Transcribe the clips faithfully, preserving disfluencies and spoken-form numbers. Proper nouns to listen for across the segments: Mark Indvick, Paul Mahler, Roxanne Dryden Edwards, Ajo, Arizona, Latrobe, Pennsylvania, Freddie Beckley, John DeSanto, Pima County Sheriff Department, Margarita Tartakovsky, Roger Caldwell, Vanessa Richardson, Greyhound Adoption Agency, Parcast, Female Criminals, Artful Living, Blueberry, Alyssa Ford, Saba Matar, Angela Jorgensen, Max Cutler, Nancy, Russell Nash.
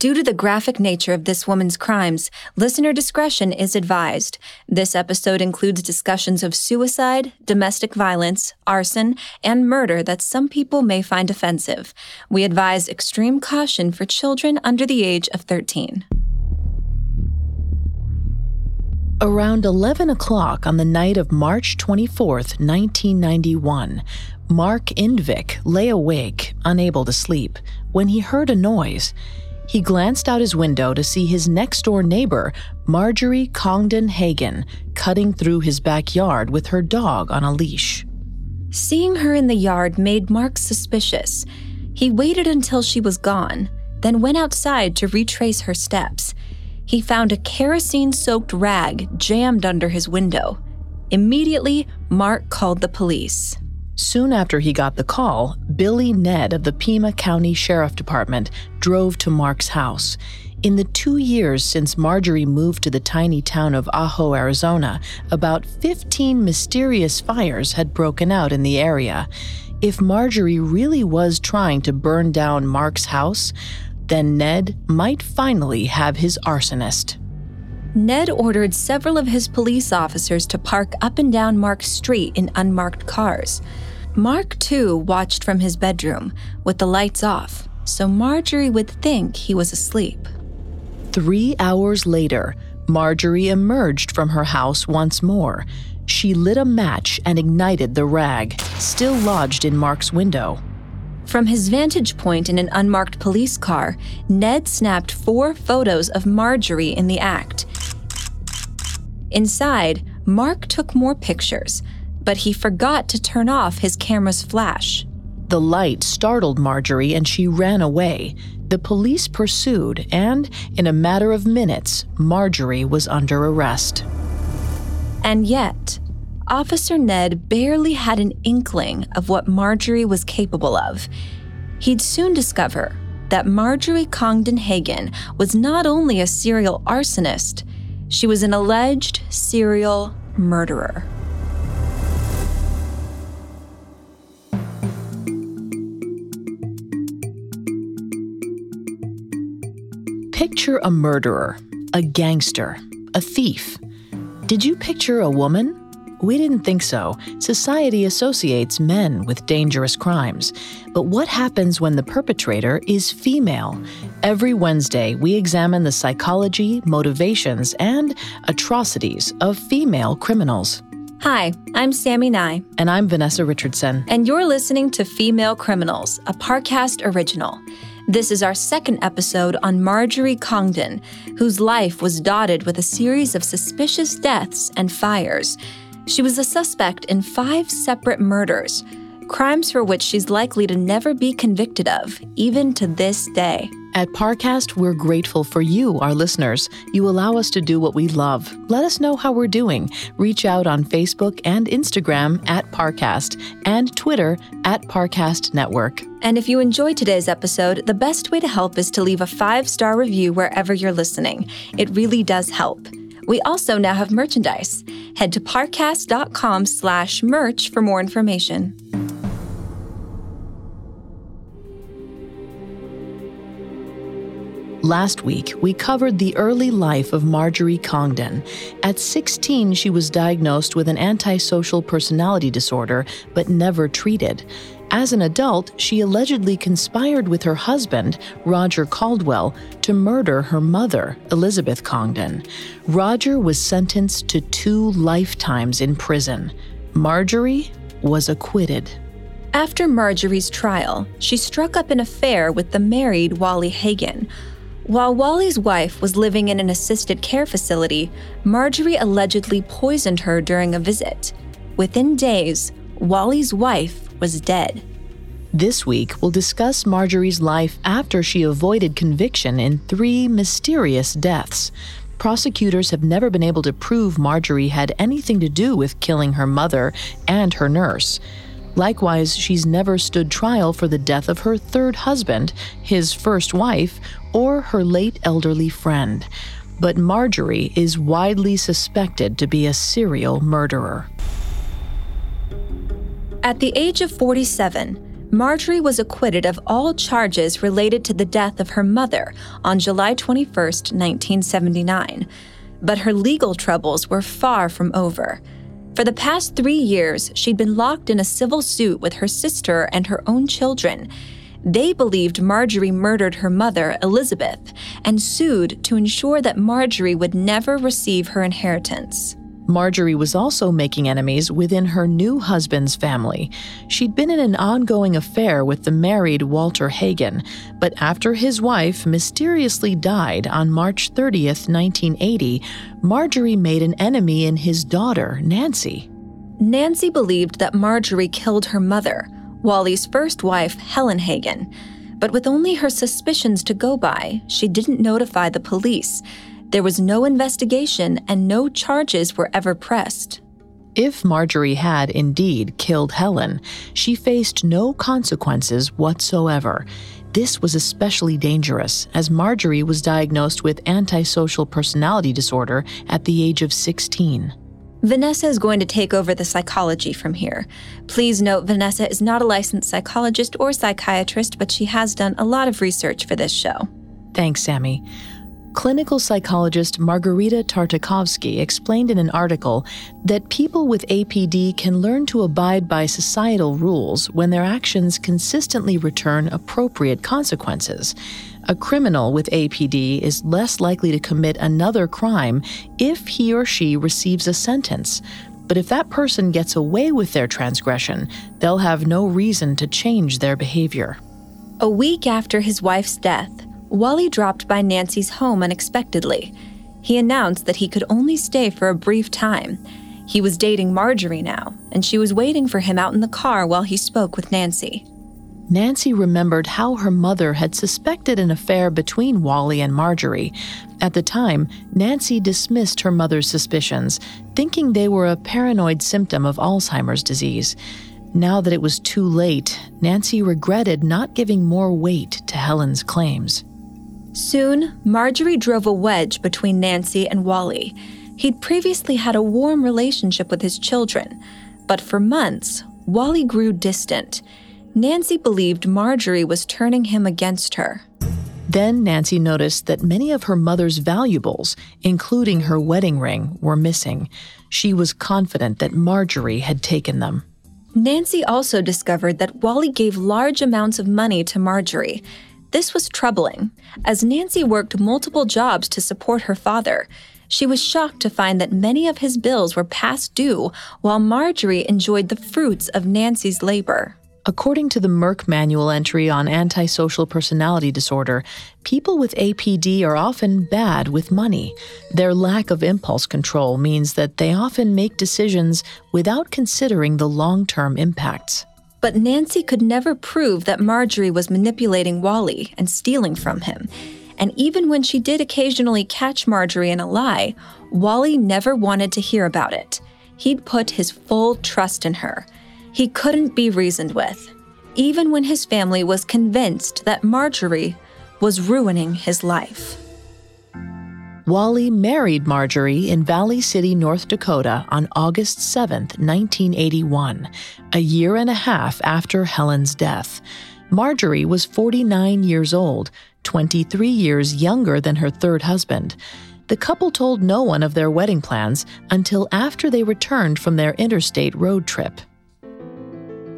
Due to the graphic nature of this woman's crimes, listener discretion is advised. This episode includes discussions of suicide, domestic violence, arson, and murder that some people may find offensive. We advise extreme caution for children under the age of thirteen. Around eleven o'clock on the night of March twenty-fourth, nineteen ninety-one, Mark Indvick lay awake, unable to sleep, when he heard a noise. He glanced out his window to see his next-door neighbor, Marjorie Congdon Hagen, cutting through his backyard with her dog on a leash. Seeing her in the yard made Mark suspicious. He waited until she was gone, then went outside to retrace her steps. He found a kerosene-soaked rag jammed under his window. Immediately, Mark called the police. Soon after he got the call, Billy Ned of the Pima County Sheriff Department drove to Mark's house. In the two years since Marjorie moved to the tiny town of Ajo, Arizona, about fifteen mysterious fires had broken out in the area. If Marjorie really was trying to burn down Mark's house, then Ned might finally have his arsonist. Ned ordered several of his police officers to park up and down Mark's street in unmarked cars. Mark, too, watched from his bedroom with the lights off, so Marjorie would think he was asleep. Three hours later, Marjorie emerged from her house once more. She lit a match and ignited the rag, still lodged in Mark's window. From his vantage point in an unmarked police car, Ned snapped four photos of Marjorie in the act. Inside, Mark took more pictures, but he forgot to turn off his camera's flash. The light startled Marjorie and she ran away. The police pursued, and in a matter of minutes, Marjorie was under arrest. And yet, Officer Ned barely had an inkling of what Marjorie was capable of. He'd soon discover that Marjorie Congdon Hagen was not only a serial arsonist, she was an alleged serial murderer. Picture a murderer, a gangster, a thief. Did you picture a woman? We didn't think so. Society associates men with dangerous crimes. But what happens when the perpetrator is female? Every Wednesday, we examine the psychology, motivations, and atrocities of female criminals. Hi, I'm Sammy Nye. And I'm Vanessa Richardson. And you're listening to Female Criminals, a Parcast original. This is our second episode on Marjorie Congdon, whose life was dotted with a series of suspicious deaths and fires. She was a suspect in five separate murders, crimes for which she's likely to never be convicted of, even to this day. At Parcast, we're grateful for you, our listeners. You allow us to do what we love. Let us know how we're doing. Reach out on Facebook and Instagram at Parcast and Twitter at Parcast Network. And if you enjoyed today's episode, the best way to help is to leave a five-star review wherever you're listening. It really does help. We also now have merchandise. Head to parcast.com slash merch for more information. Last week, we covered the early life of Marjorie Congdon. At sixteen, she was diagnosed with an antisocial personality disorder, but never treated. As an adult, she allegedly conspired with her husband, Roger Caldwell, to murder her mother, Elizabeth Congdon. Roger was sentenced to two lifetimes in prison. Marjorie was acquitted. After Marjorie's trial, she struck up an affair with the married Wally Hagen. While Wally's wife was living in an assisted care facility, Marjorie allegedly poisoned her during a visit. Within days, Wally's wife was dead. This week, we'll discuss Marjorie's life after she avoided conviction in three mysterious deaths. Prosecutors have never been able to prove Marjorie had anything to do with killing her mother and her nurse. Likewise, she's never stood trial for the death of her third husband, his first wife, or her late elderly friend. But Marjorie is widely suspected to be a serial murderer. At the age of forty-seven, Marjorie was acquitted of all charges related to the death of her mother on July twenty-first, nineteen seventy-nine. But her legal troubles were far from over. For the past three years, she'd been locked in a civil suit with her sister and her own children. They believed Marjorie murdered her mother, Elizabeth, and sued to ensure that Marjorie would never receive her inheritance. Marjorie was also making enemies within her new husband's family. She'd been in an ongoing affair with the married Walter Hagen, but after his wife mysteriously died on March thirtieth, nineteen eighty, Marjorie made an enemy in his daughter, Nancy. Nancy believed that Marjorie killed her mother, Wally's first wife, Helen Hagen. But with only her suspicions to go by, she didn't notify the police. There was no investigation and no charges were ever pressed. If Marjorie had indeed killed Helen, she faced no consequences whatsoever. This was especially dangerous, as Marjorie was diagnosed with antisocial personality disorder at the age of sixteen. Vanessa is going to take over the psychology from here. Please note, Vanessa is not a licensed psychologist or psychiatrist, but she has done a lot of research for this show. Thanks, Sammy. Clinical psychologist Margarita Tartakovsky explained in an article that people with A P D can learn to abide by societal rules when their actions consistently return appropriate consequences. A criminal with A P D is less likely to commit another crime if he or she receives a sentence. But if that person gets away with their transgression, they'll have no reason to change their behavior. A week after his wife's death, Wally dropped by Nancy's home unexpectedly. He announced that he could only stay for a brief time. He was dating Marjorie now, and she was waiting for him out in the car while he spoke with Nancy. Nancy remembered how her mother had suspected an affair between Wally and Marjorie. At the time, Nancy dismissed her mother's suspicions, thinking they were a paranoid symptom of Alzheimer's disease. Now that it was too late, Nancy regretted not giving more weight to Helen's claims. Soon, Marjorie drove a wedge between Nancy and Wally. He'd previously had a warm relationship with his children, but for months, Wally grew distant. Nancy believed Marjorie was turning him against her. Then Nancy noticed that many of her mother's valuables, including her wedding ring, were missing. She was confident that Marjorie had taken them. Nancy also discovered that Wally gave large amounts of money to Marjorie. This was troubling, as Nancy worked multiple jobs to support her father. She was shocked to find that many of his bills were past due, while Marjorie enjoyed the fruits of Nancy's labor. According to the Merck Manual entry on antisocial personality disorder, people with A P D are often bad with money. Their lack of impulse control means that they often make decisions without considering the long-term impacts. But Nancy could never prove that Marjorie was manipulating Wally and stealing from him. And even when she did occasionally catch Marjorie in a lie, Wally never wanted to hear about it. He'd put his full trust in her. He couldn't be reasoned with, even when his family was convinced that Marjorie was ruining his life. Wally married Marjorie in Valley City, North Dakota on August seventh, nineteen eighty-one, a year and a half after Helen's death. Marjorie was forty-nine years old, twenty-three years younger than her third husband. The couple told no one of their wedding plans until after they returned from their interstate road trip.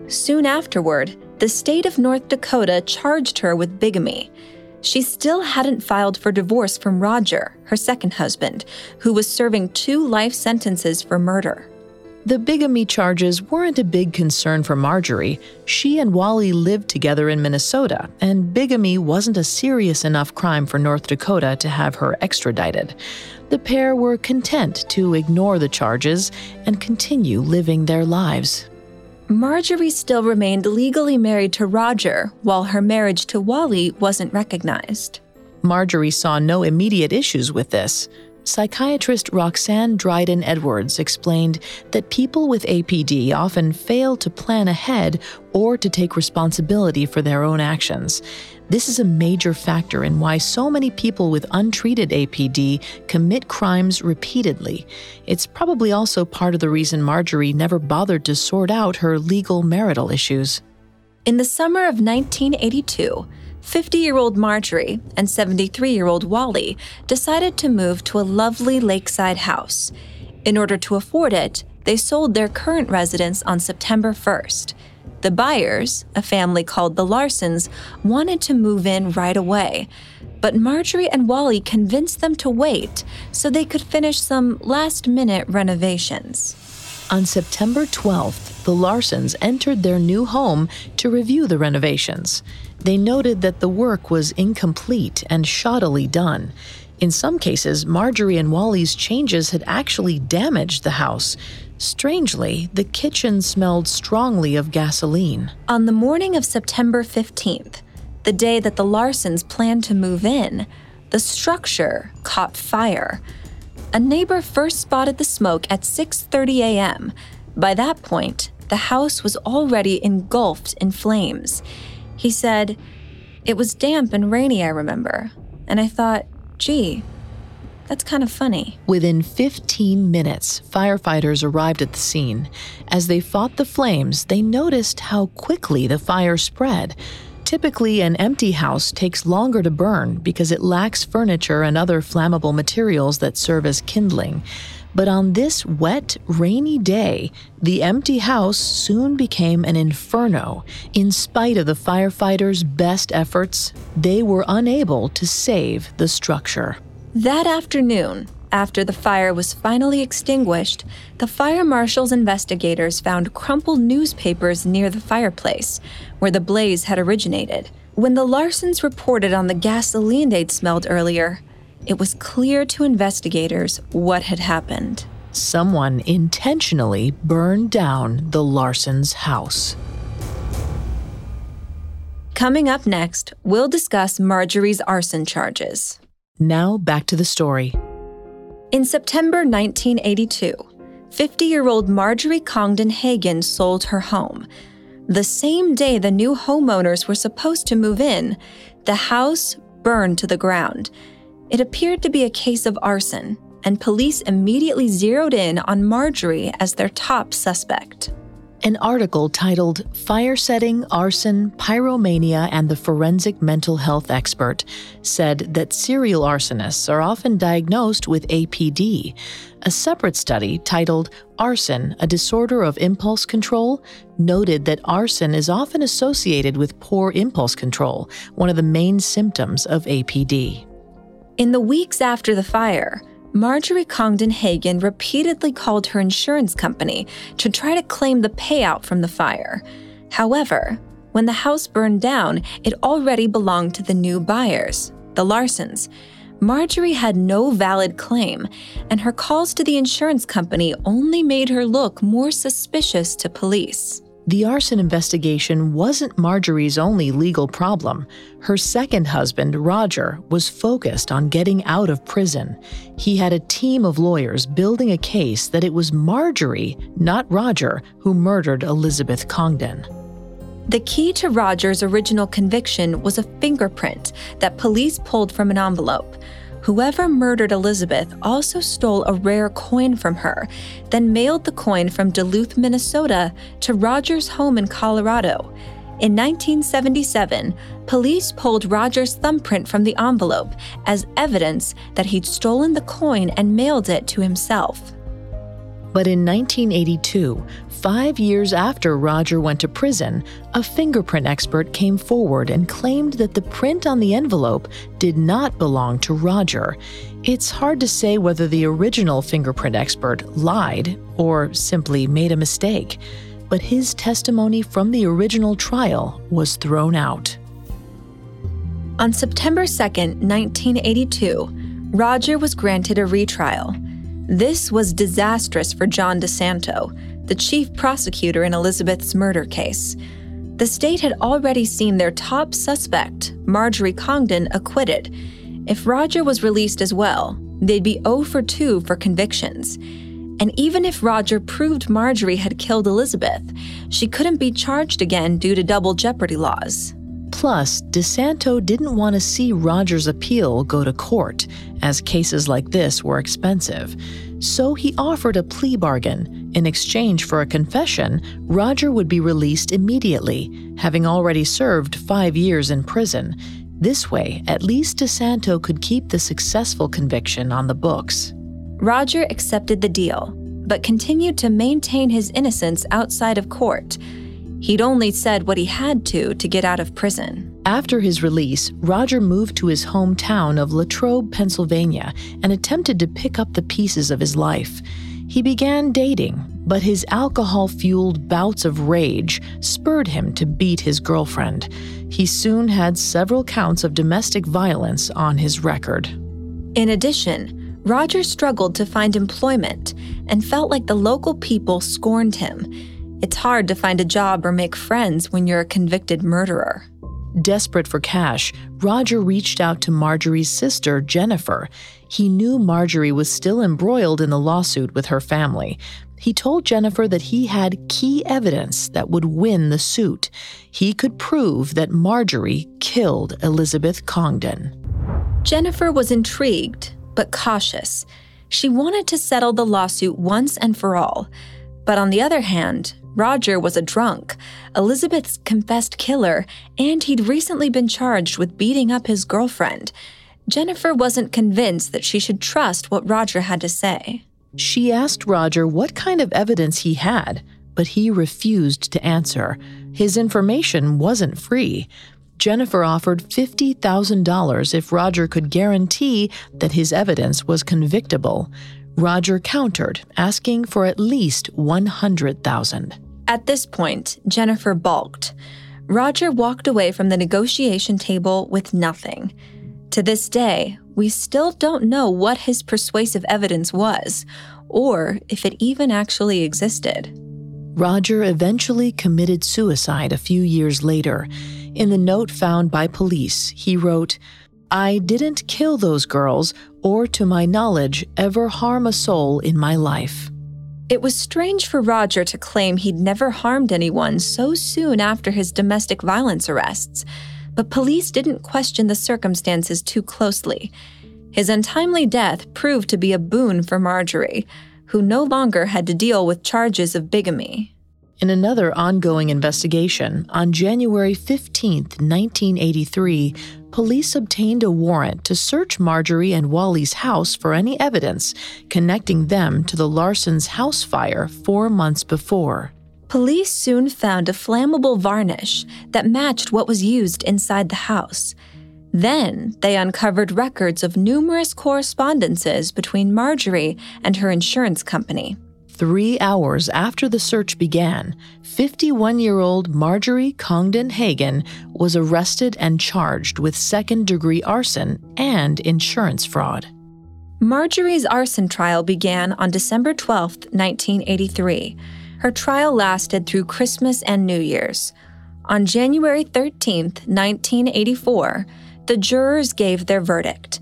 Soon afterward, the state of North Dakota charged her with bigamy. She still hadn't filed for divorce from Roger, her second husband, who was serving two life sentences for murder. The bigamy charges weren't a big concern for Marjorie. She and Wally lived together in Minnesota, and bigamy wasn't a serious enough crime for North Dakota to have her extradited. The pair were content to ignore the charges and continue living their lives. Marjorie still remained legally married to Roger, while her marriage to Wally wasn't recognized. Marjorie saw no immediate issues with this. Psychiatrist Roxanne Dryden Edwards explained that people with A P D often fail to plan ahead or to take responsibility for their own actions. This is a major factor in why so many people with untreated A P D commit crimes repeatedly. It's probably also part of the reason Marjorie never bothered to sort out her legal marital issues. In the summer of nineteen eighty-two, fifty-year-old Marjorie and seventy-three-year-old Wally decided to move to a lovely lakeside house. In order to afford it, they sold their current residence on September first. The buyers, a family called the Larsons, wanted to move in right away, but Marjorie and Wally convinced them to wait so they could finish some last-minute renovations. On September twelfth, the Larsons entered their new home to review the renovations. They noted that the work was incomplete and shoddily done. In some cases, Marjorie and Wally's changes had actually damaged the house. Strangely, the kitchen smelled strongly of gasoline. On the morning of September fifteenth, the day that the Larsons planned to move in, the structure caught fire. A neighbor first spotted the smoke at six thirty a.m. By that point, the house was already engulfed in flames. He said, "It was damp and rainy, I remember, and I thought, gee, that's kind of funny." Within fifteen minutes, firefighters arrived at the scene. As they fought the flames, they noticed how quickly the fire spread. Typically, an empty house takes longer to burn because it lacks furniture and other flammable materials that serve as kindling. But on this wet, rainy day, the empty house soon became an inferno. In spite of the firefighters' best efforts, they were unable to save the structure. That afternoon, after the fire was finally extinguished, the fire marshal's investigators found crumpled newspapers near the fireplace, where the blaze had originated. When the Larsons reported on the gasoline they'd smelled earlier, it was clear to investigators what had happened. Someone intentionally burned down the Larsons' house. Coming up next, we'll discuss Marjorie's arson charges. Now back to the story. In September nineteen eighty-two, fifty-year-old Marjorie Congdon Hagen sold her home. The same day the new homeowners were supposed to move in, the house burned to the ground. It appeared to be a case of arson, and police immediately zeroed in on Marjorie as their top suspect. An article titled "Fire Setting, Arson, Pyromania, and the Forensic Mental Health Expert" said that serial arsonists are often diagnosed with A P D. A separate study titled "Arson, a Disorder of Impulse Control" noted that arson is often associated with poor impulse control, one of the main symptoms of A P D. In the weeks after the fire, Marjorie Congdon Hagen repeatedly called her insurance company to try to claim the payout from the fire. However, when the house burned down, it already belonged to the new buyers, the Larsons. Marjorie had no valid claim, and her calls to the insurance company only made her look more suspicious to police. The arson investigation wasn't Marjorie's only legal problem. Her second husband, Roger, was focused on getting out of prison. He had a team of lawyers building a case that it was Marjorie, not Roger, who murdered Elizabeth Congdon. The key to Roger's original conviction was a fingerprint that police pulled from an envelope. Whoever murdered Elizabeth also stole a rare coin from her, then mailed the coin from Duluth, Minnesota, to Roger's home in Colorado. In nineteen seventy-seven, police pulled Roger's thumbprint from the envelope as evidence that he'd stolen the coin and mailed it to himself. But in nineteen eighty-two, five years after Roger went to prison, a fingerprint expert came forward and claimed that the print on the envelope did not belong to Roger. It's hard to say whether the original fingerprint expert lied or simply made a mistake, but his testimony from the original trial was thrown out. On September second, nineteen eighty-two, Roger was granted a retrial. This was disastrous for John DeSanto, the chief prosecutor in Elizabeth's murder case. The state had already seen their top suspect, Marjorie Congdon, acquitted. If Roger was released as well, they'd be zero for two for convictions. And even if Roger proved Marjorie had killed Elizabeth, she couldn't be charged again due to double jeopardy laws. Plus, DeSanto didn't want to see Roger's appeal go to court, as cases like this were expensive. So he offered a plea bargain, In exchange for a confession, Roger would be released immediately, having already served five years in prison. This way, at least DeSanto could keep the successful conviction on the books. Roger accepted the deal, but continued to maintain his innocence outside of court. He'd only said what he had to to get out of prison. After his release, Roger moved to his hometown of Latrobe, Pennsylvania, and attempted to pick up the pieces of his life. He began dating, but his alcohol-fueled bouts of rage spurred him to beat his girlfriend. He soon had several counts of domestic violence on his record. In addition, Roger struggled to find employment and felt like the local people scorned him. It's hard to find a job or make friends when you're a convicted murderer. Desperate for cash, Roger reached out to Marjorie's sister, Jennifer. He knew Marjorie was still embroiled in the lawsuit with her family. He told Jennifer that he had key evidence that would win the suit. He could prove that Marjorie killed Elizabeth Congdon. Jennifer was intrigued, but cautious. She wanted to settle the lawsuit once and for all. But on the other hand, Roger was a drunk, Elizabeth's confessed killer, and he'd recently been charged with beating up his girlfriend. Jennifer wasn't convinced that she should trust what Roger had to say. She asked Roger what kind of evidence he had, but he refused to answer. His information wasn't free. Jennifer offered fifty thousand dollars if Roger could guarantee that his evidence was convictable. Roger countered, asking for at least one hundred thousand dollars. At this point, Jennifer balked. Roger walked away from the negotiation table with nothing. To this day, we still don't know what his persuasive evidence was, or if it even actually existed. Roger eventually committed suicide a few years later. In the note found by police, he wrote, "I didn't kill those girls or, to my knowledge, ever harm a soul in my life." It was strange for Roger to claim he'd never harmed anyone so soon after his domestic violence arrests, but police didn't question the circumstances too closely. His untimely death proved to be a boon for Marjorie, who no longer had to deal with charges of bigamy. In another ongoing investigation, on January fifteenth, nineteen eighty-three, police obtained a warrant to search Marjorie and Wally's house for any evidence connecting them to the Larson's house fire four months before. Police soon found a flammable varnish that matched what was used inside the house. Then they uncovered records of numerous correspondences between Marjorie and her insurance company. Three hours after the search began, fifty-one-year-old Marjorie Congdon Hagen was arrested and charged with second-degree arson and insurance fraud. Marjorie's arson trial began on December twelfth, nineteen eighty-three. Her trial lasted through Christmas and New Year's. On January thirteenth, nineteen eighty-four, the jurors gave their verdict.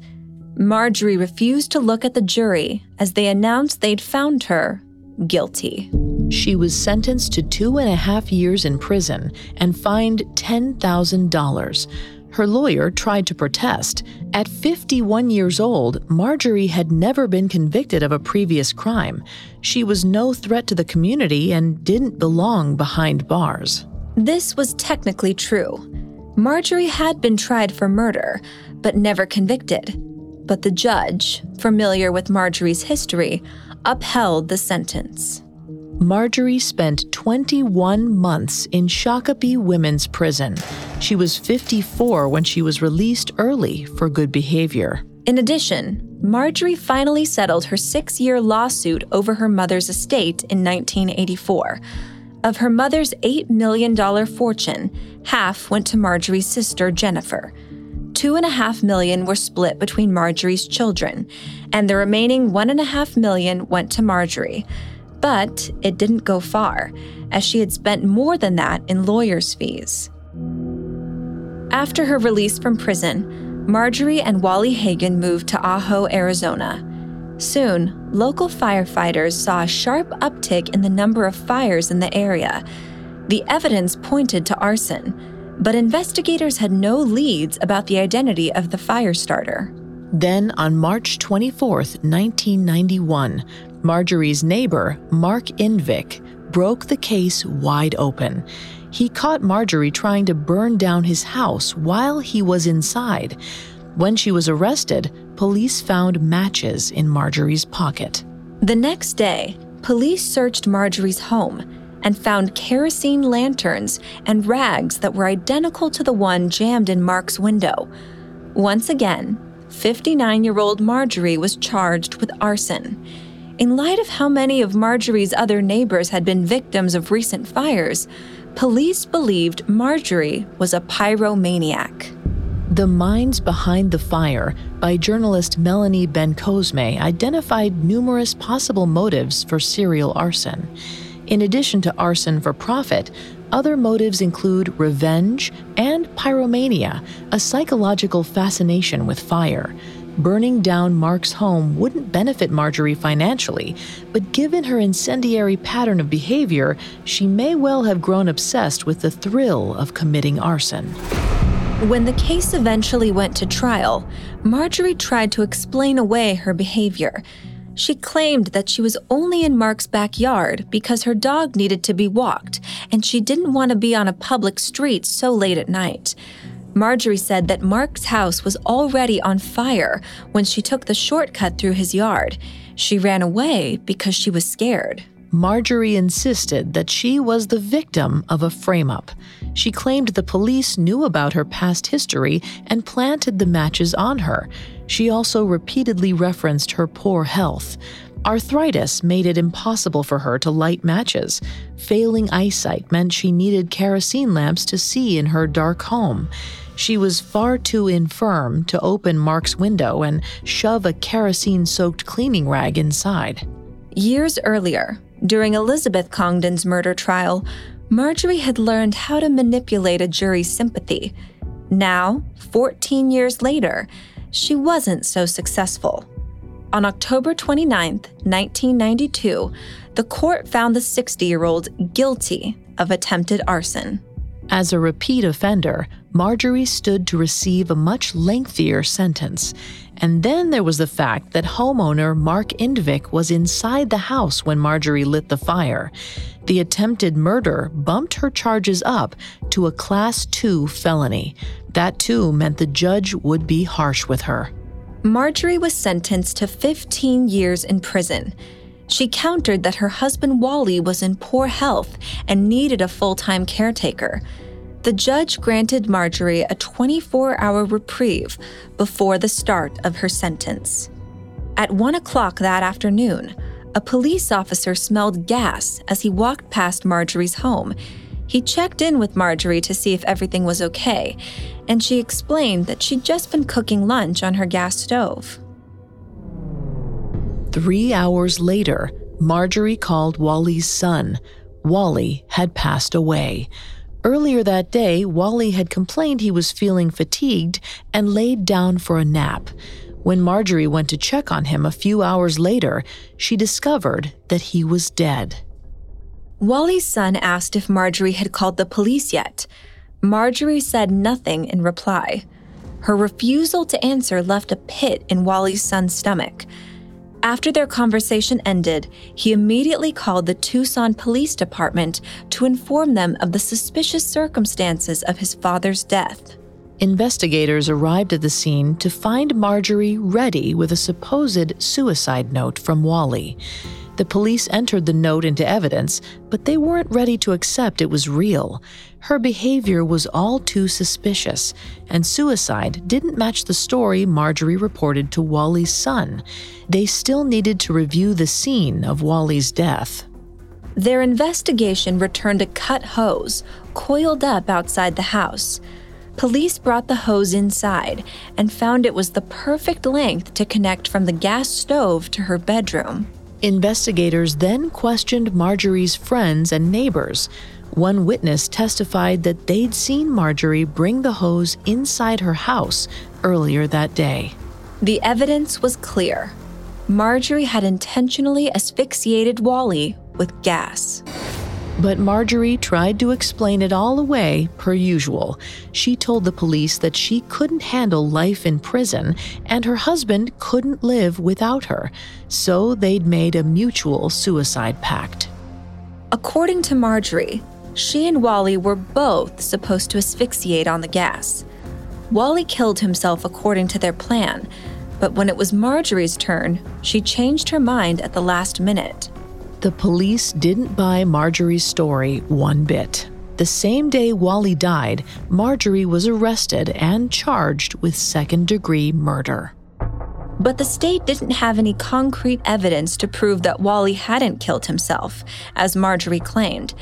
Marjorie refused to look at the jury as they announced they'd found her guilty. She was sentenced to two and a half years in prison and fined ten thousand dollars. Her lawyer tried to protest. At fifty-one years old, Marjorie had never been convicted of a previous crime. She was no threat to the community and didn't belong behind bars. This was technically true. Marjorie had been tried for murder, but never convicted. But the judge, familiar with Marjorie's history, upheld the sentence. Marjorie spent twenty-one months in Shakopee Women's Prison. She was fifty-four when she was released early for good behavior. In addition, Marjorie finally settled her six-year lawsuit over her mother's estate in nineteen eighty-four. Of her mother's eight million dollars fortune, half went to Marjorie's sister, Jennifer. Two and a half million were split between Marjorie's children, and the remaining one and a half million went to Marjorie. But it didn't go far, as she had spent more than that in lawyers' fees. After her release from prison, Marjorie and Wally Hagen moved to Ajo, Arizona. Soon, local firefighters saw a sharp uptick in the number of fires in the area. The evidence pointed to arson, but investigators had no leads about the identity of the fire starter. Then on March twenty-fourth, nineteen ninety-one, Marjorie's neighbor, Mark Indvick, broke the case wide open. He caught Marjorie trying to burn down his house while he was inside. When she was arrested, police found matches in Marjorie's pocket. The next day, police searched Marjorie's home and found kerosene lanterns and rags that were identical to the one jammed in Mark's window. Once again, fifty-nine-year-old Marjorie was charged with arson. In light of how many of Marjorie's other neighbors had been victims of recent fires, police believed Marjorie was a pyromaniac. The Minds Behind the Fire by journalist Melanie Bencosme identified numerous possible motives for serial arson. In addition to arson for profit, other motives include revenge and pyromania, a psychological fascination with fire. Burning down Mark's home wouldn't benefit Marjorie financially, but given her incendiary pattern of behavior, she may well have grown obsessed with the thrill of committing arson. When the case eventually went to trial, Marjorie tried to explain away her behavior. She claimed that she was only in Mark's backyard because her dog needed to be walked, and she didn't want to be on a public street so late at night. Marjorie said that Mark's house was already on fire when she took the shortcut through his yard. She ran away because she was scared. Marjorie insisted that she was the victim of a frame-up. She claimed the police knew about her past history and planted the matches on her. She also repeatedly referenced her poor health. Arthritis made it impossible for her to light matches. Failing eyesight meant she needed kerosene lamps to see in her dark home. She was far too infirm to open Mark's window and shove a kerosene-soaked cleaning rag inside. Years earlier, during Elizabeth Congdon's murder trial, Marjorie had learned how to manipulate a jury's sympathy. Now, fourteen years later, she wasn't so successful. On October twenty-ninth, nineteen ninety-two, the court found the sixty-year-old guilty of attempted arson. As a repeat offender, Marjorie stood to receive a much lengthier sentence. And then there was the fact that homeowner Mark Indvick was inside the house when Marjorie lit the fire. The attempted murder bumped her charges up to a Class two felony. That too meant the judge would be harsh with her. Marjorie was sentenced to fifteen years in prison. She countered that her husband Wally was in poor health and needed a full-time caretaker. The judge granted Marjorie a twenty-four hour reprieve before the start of her sentence. At one o'clock that afternoon, a police officer smelled gas as he walked past Marjorie's home. He checked in with Marjorie to see if everything was okay, and she explained that she'd just been cooking lunch on her gas stove. Three hours later, Marjorie called Wally's son. Wally had passed away. Earlier that day, Wally had complained he was feeling fatigued and laid down for a nap. When Marjorie went to check on him a few hours later, she discovered that he was dead. Wally's son asked if Marjorie had called the police yet. Marjorie said nothing in reply. Her refusal to answer left a pit in Wally's son's stomach. After their conversation ended, he immediately called the Tucson Police Department to inform them of the suspicious circumstances of his father's death. Investigators arrived at the scene to find Marjorie ready with a supposed suicide note from Wally. The police entered the note into evidence, but they weren't ready to accept it was real. Her behavior was all too suspicious, and suicide didn't match the story Marjorie reported to Wally's son. They still needed to review the scene of Wally's death. Their investigation returned a cut hose, coiled up outside the house. Police brought the hose inside and found it was the perfect length to connect from the gas stove to her bedroom. Investigators then questioned Marjorie's friends and neighbors. One witness testified that they'd seen Marjorie bring the hose inside her house earlier that day. The evidence was clear. Marjorie had intentionally asphyxiated Wally with gas. But Marjorie tried to explain it all away, per usual. She told the police that she couldn't handle life in prison, and her husband couldn't live without her, so they'd made a mutual suicide pact. According to Marjorie, she and Wally were both supposed to asphyxiate on the gas. Wally killed himself according to their plan, but when it was Marjorie's turn, she changed her mind at the last minute. The police didn't buy Marjorie's story one bit. The same day Wally died, Marjorie was arrested and charged with second-degree murder. But the state didn't have any concrete evidence to prove that Wally hadn't killed himself, as Marjorie claimed.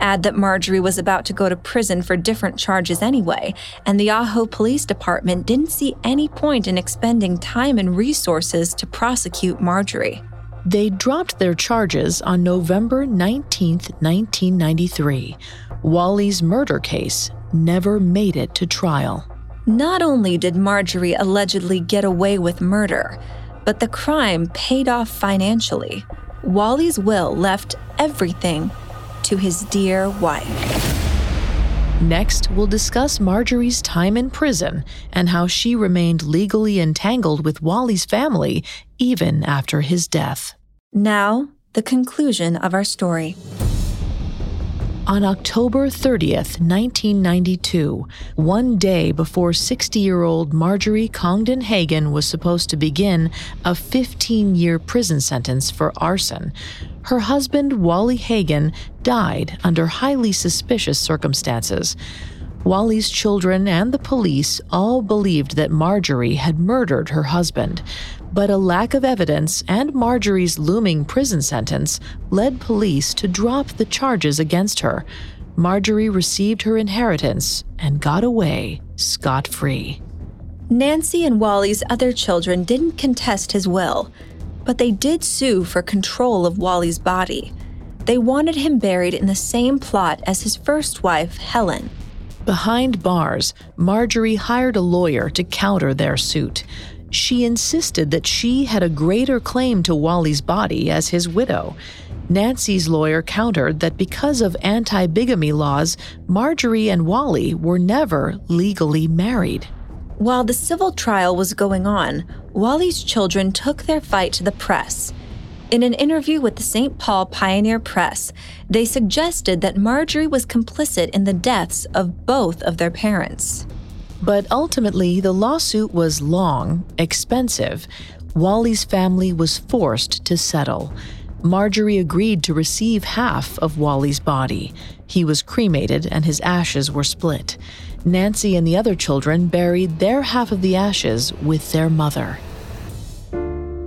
Add that Marjorie was about to go to prison for different charges anyway, and the Ajo Police Department didn't see any point in expending time and resources to prosecute Marjorie. They dropped their charges on November nineteenth, nineteen ninety-three. Wally's murder case never made it to trial. Not only did Marjorie allegedly get away with murder, but the crime paid off financially. Wally's will left everything to his dear wife. Next, we'll discuss Marjorie's time in prison and how she remained legally entangled with Wally's family even after his death. Now, the conclusion of our story. On October thirtieth, nineteen ninety-two, one day before sixty-year-old Marjorie Congdon Hagen was supposed to begin a fifteen-year prison sentence for arson, her husband, Wally Hagen, died under highly suspicious circumstances. Wally's children and the police all believed that Marjorie had murdered her husband, but a lack of evidence and Marjorie's looming prison sentence led police to drop the charges against her. Marjorie received her inheritance and got away scot-free. Nancy and Wally's other children didn't contest his will, but they did sue for control of Wally's body. They wanted him buried in the same plot as his first wife, Helen. Behind bars, Marjorie hired a lawyer to counter their suit. She insisted that she had a greater claim to Wally's body as his widow. Nancy's lawyer countered that because of anti-bigamy laws, Marjorie and Wally were never legally married. While the civil trial was going on, Wally's children took their fight to the press. In an interview with the Saint Paul Pioneer Press, they suggested that Marjorie was complicit in the deaths of both of their parents. But ultimately, the lawsuit was long, expensive. Wally's family was forced to settle. Marjorie agreed to receive half of Wally's body. He was cremated and his ashes were split. Nancy and the other children buried their half of the ashes with their mother.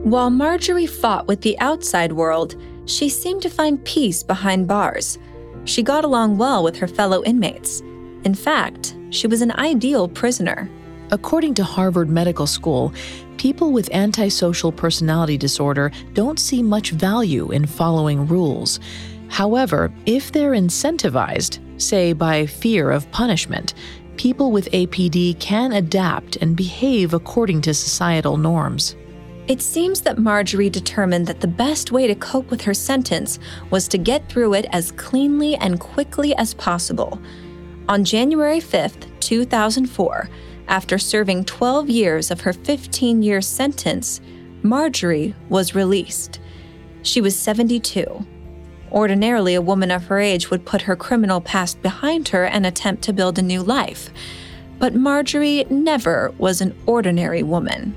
While Marjorie fought with the outside world, she seemed to find peace behind bars. She got along well with her fellow inmates. In fact, she was an ideal prisoner. According to Harvard Medical School, people with antisocial personality disorder don't see much value in following rules. However, if they're incentivized, say by fear of punishment, people with A P D can adapt and behave according to societal norms. It seems that Marjorie determined that the best way to cope with her sentence was to get through it as cleanly and quickly as possible. On January fifth, two thousand four, after serving twelve years of her fifteen-year sentence, Marjorie was released. She was seventy-two. Ordinarily, a woman of her age would put her criminal past behind her and attempt to build a new life. But Marjorie never was an ordinary woman.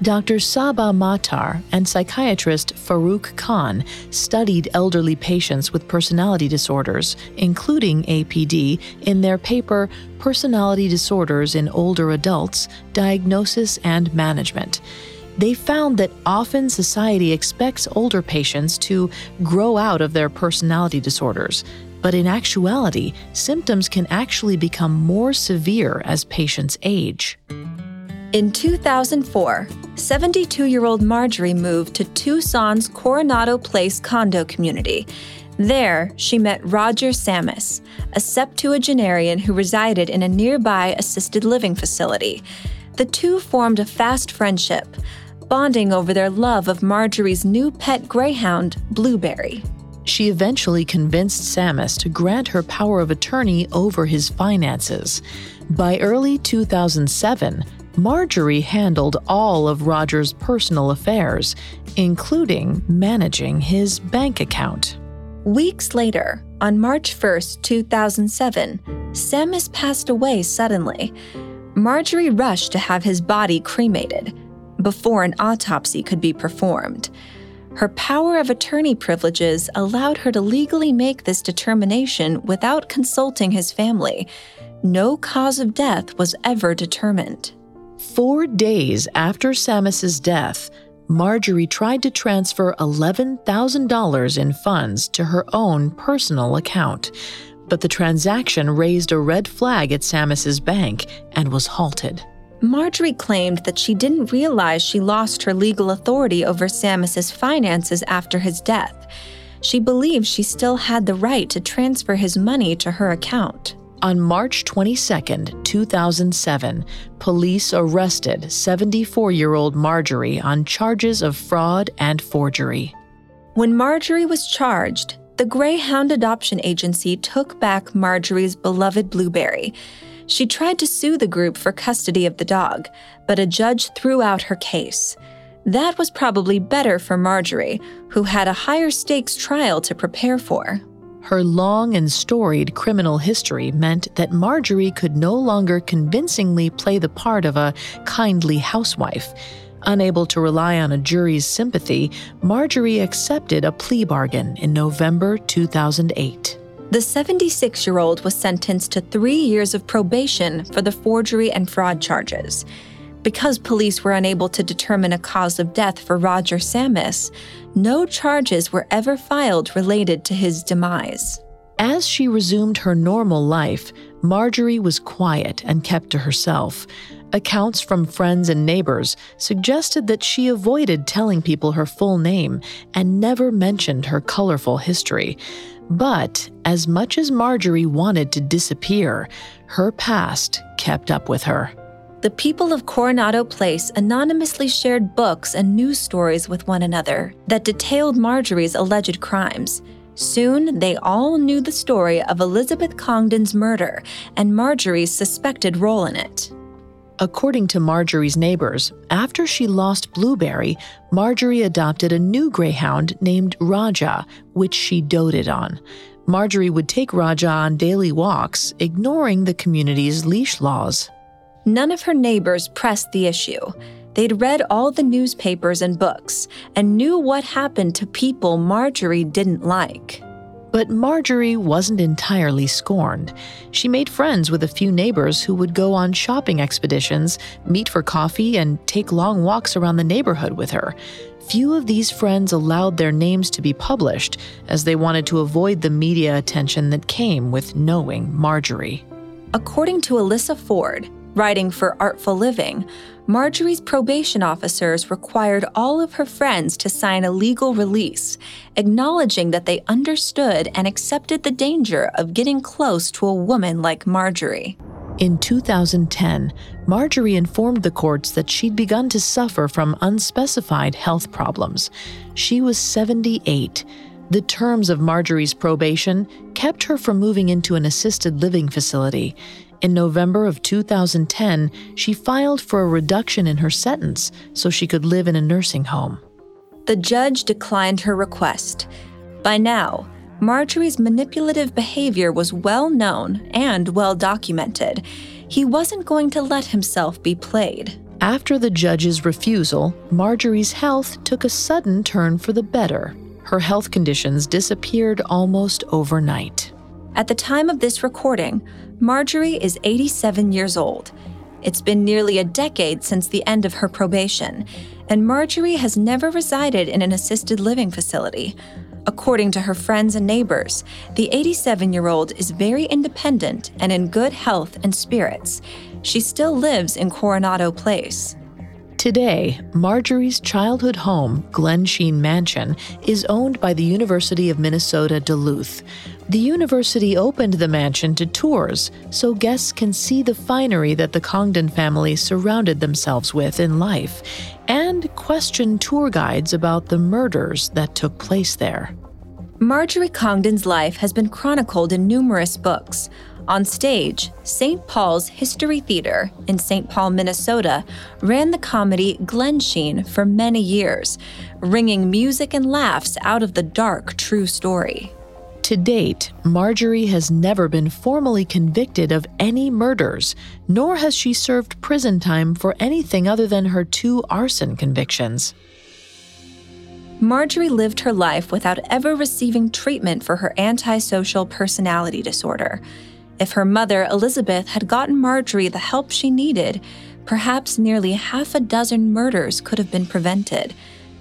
Doctor Saba Matar and psychiatrist Farouk Khan studied elderly patients with personality disorders, including A P D, in their paper, Personality Disorders in Older Adults, Diagnosis and Management. They found that often society expects older patients to grow out of their personality disorders, but in actuality, symptoms can actually become more severe as patients age. In two thousand four, seventy-two-year-old Marjorie moved to Tucson's Coronado Place condo community. There, she met Roger Sammis, a septuagenarian who resided in a nearby assisted living facility. The two formed a fast friendship, bonding over their love of Marjorie's new pet greyhound, Blueberry. She eventually convinced Sammis to grant her power of attorney over his finances. By early two thousand seven, Marjorie handled all of Roger's personal affairs, including managing his bank account. Weeks later, on March first, two thousand seven, Sammis passed away suddenly. Marjorie rushed to have his body cremated before an autopsy could be performed. Her power of attorney privileges allowed her to legally make this determination without consulting his family. No cause of death was ever determined. Four days after Sammis's death, Marjorie tried to transfer eleven thousand dollars in funds to her own personal account, but the transaction raised a red flag at Sammis's bank and was halted. Marjorie claimed that she didn't realize she lost her legal authority over Sammis's finances after his death. She believed she still had the right to transfer his money to her account. On March twenty-second, two thousand seven, police arrested seventy-four-year-old Marjorie on charges of fraud and forgery. When Marjorie was charged, the Greyhound Adoption Agency took back Marjorie's beloved Blueberry. She tried to sue the group for custody of the dog, but a judge threw out her case. That was probably better for Marjorie, who had a higher stakes trial to prepare for. Her long and storied criminal history meant that Marjorie could no longer convincingly play the part of a kindly housewife. Unable to rely on a jury's sympathy, Marjorie accepted a plea bargain in November two thousand eight. The seventy-six-year-old was sentenced to three years of probation for the forgery and fraud charges. Because police were unable to determine a cause of death for Roger Sammis, no charges were ever filed related to his demise. As she resumed her normal life, Marjorie was quiet and kept to herself. Accounts from friends and neighbors suggested that she avoided telling people her full name and never mentioned her colorful history. But as much as Marjorie wanted to disappear, her past kept up with her. The people of Coronado Place anonymously shared books and news stories with one another that detailed Marjorie's alleged crimes. Soon, they all knew the story of Elizabeth Congdon's murder and Marjorie's suspected role in it. According to Marjorie's neighbors, after she lost Blueberry, Marjorie adopted a new greyhound named Raja, which she doted on. Marjorie would take Raja on daily walks, ignoring the community's leash laws. None of her neighbors pressed the issue. They'd read all the newspapers and books and knew what happened to people Marjorie didn't like. But Marjorie wasn't entirely scorned. She made friends with a few neighbors who would go on shopping expeditions, meet for coffee, and take long walks around the neighborhood with her. Few of these friends allowed their names to be published, as they wanted to avoid the media attention that came with knowing Marjorie. According to Alyssa Ford, writing for Artful Living, Marjorie's probation officers required all of her friends to sign a legal release, acknowledging that they understood and accepted the danger of getting close to a woman like Marjorie. In two thousand ten, Marjorie informed the courts that she'd begun to suffer from unspecified health problems. She was seventy-eight. The terms of Marjorie's probation kept her from moving into an assisted living facility. In November of two thousand ten, she filed for a reduction in her sentence so she could live in a nursing home. The judge declined her request. By now, Marjorie's manipulative behavior was well known and well documented. He wasn't going to let himself be played. After the judge's refusal, Marjorie's health took a sudden turn for the better. Her health conditions disappeared almost overnight. At the time of this recording, Marjorie is eighty-seven years old. It's been nearly a decade since the end of her probation, and Marjorie has never resided in an assisted living facility. According to her friends and neighbors, the eighty-seven-year-old is very independent and in good health and spirits. She still lives in Coronado Place. Today, Marjorie's childhood home, Glen Sheen Mansion, is owned by the University of Minnesota Duluth. The university opened the mansion to tours so guests can see the finery that the Congdon family surrounded themselves with in life and question tour guides about the murders that took place there. Marjorie Congdon's life has been chronicled in numerous books. On stage, Saint Paul's History Theater in Saint Paul, Minnesota, ran the comedy Glen Sheen for many years, wringing music and laughs out of the dark, true story. To date, Marjorie has never been formally convicted of any murders, nor has she served prison time for anything other than her two arson convictions. Marjorie lived her life without ever receiving treatment for her antisocial personality disorder. If her mother, Elizabeth, had gotten Marjorie the help she needed, perhaps nearly half a dozen murders could have been prevented.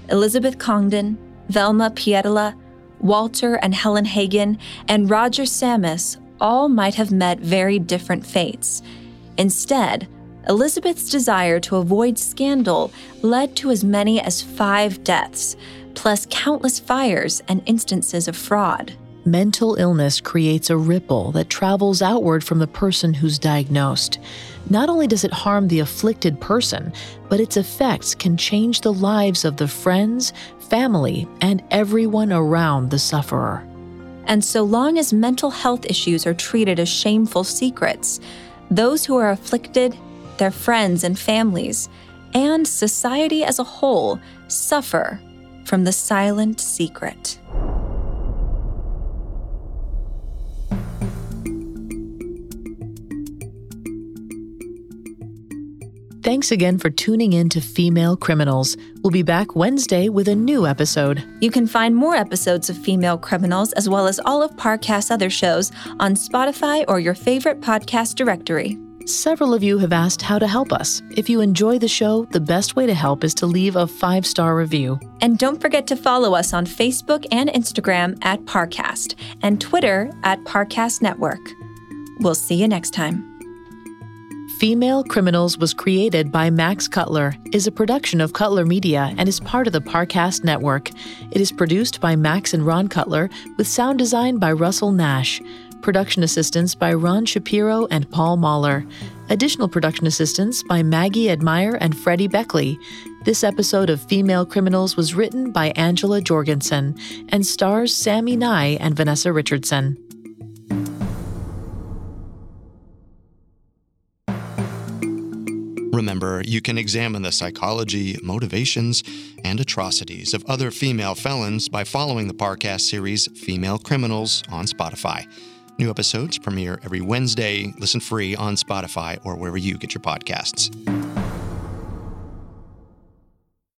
Elizabeth Congdon, Velma Pietola, Walter and Helen Hagen, and Roger Sammis all might have met very different fates. Instead, Elizabeth's desire to avoid scandal led to as many as five deaths, plus countless fires and instances of fraud. Mental illness creates a ripple that travels outward from the person who's diagnosed. Not only does it harm the afflicted person, but its effects can change the lives of the friends, family, and everyone around the sufferer. And so long as mental health issues are treated as shameful secrets, those who are afflicted, their friends and families, and society as a whole suffer from the silent secret. Thanks again for tuning in to Female Criminals. We'll be back Wednesday with a new episode. You can find more episodes of Female Criminals, as well as all of Parcast's other shows, on Spotify or your favorite podcast directory. Several of you have asked how to help us. If you enjoy the show, the best way to help is to leave a five-star review. And don't forget to follow us on Facebook and Instagram at Parcast, and Twitter at Parcast Network. We'll see you next time. Female Criminals was created by Max Cutler, is a production of Cutler Media, and is part of the Parcast Network. It is produced by Max and Ron Cutler, with sound design by Russell Nash. Production assistance by Ron Shapiro and Paul Mahler. Additional production assistance by Maggie Admire and Freddie Beckley. This episode of Female Criminals was written by Angela Jorgensen and stars Sammy Nye and Vanessa Richardson. Remember, you can examine the psychology, motivations, and atrocities of other female felons by following the Parcast series Female Criminals on Spotify. New episodes premiere every Wednesday. Listen free on Spotify or wherever you get your podcasts.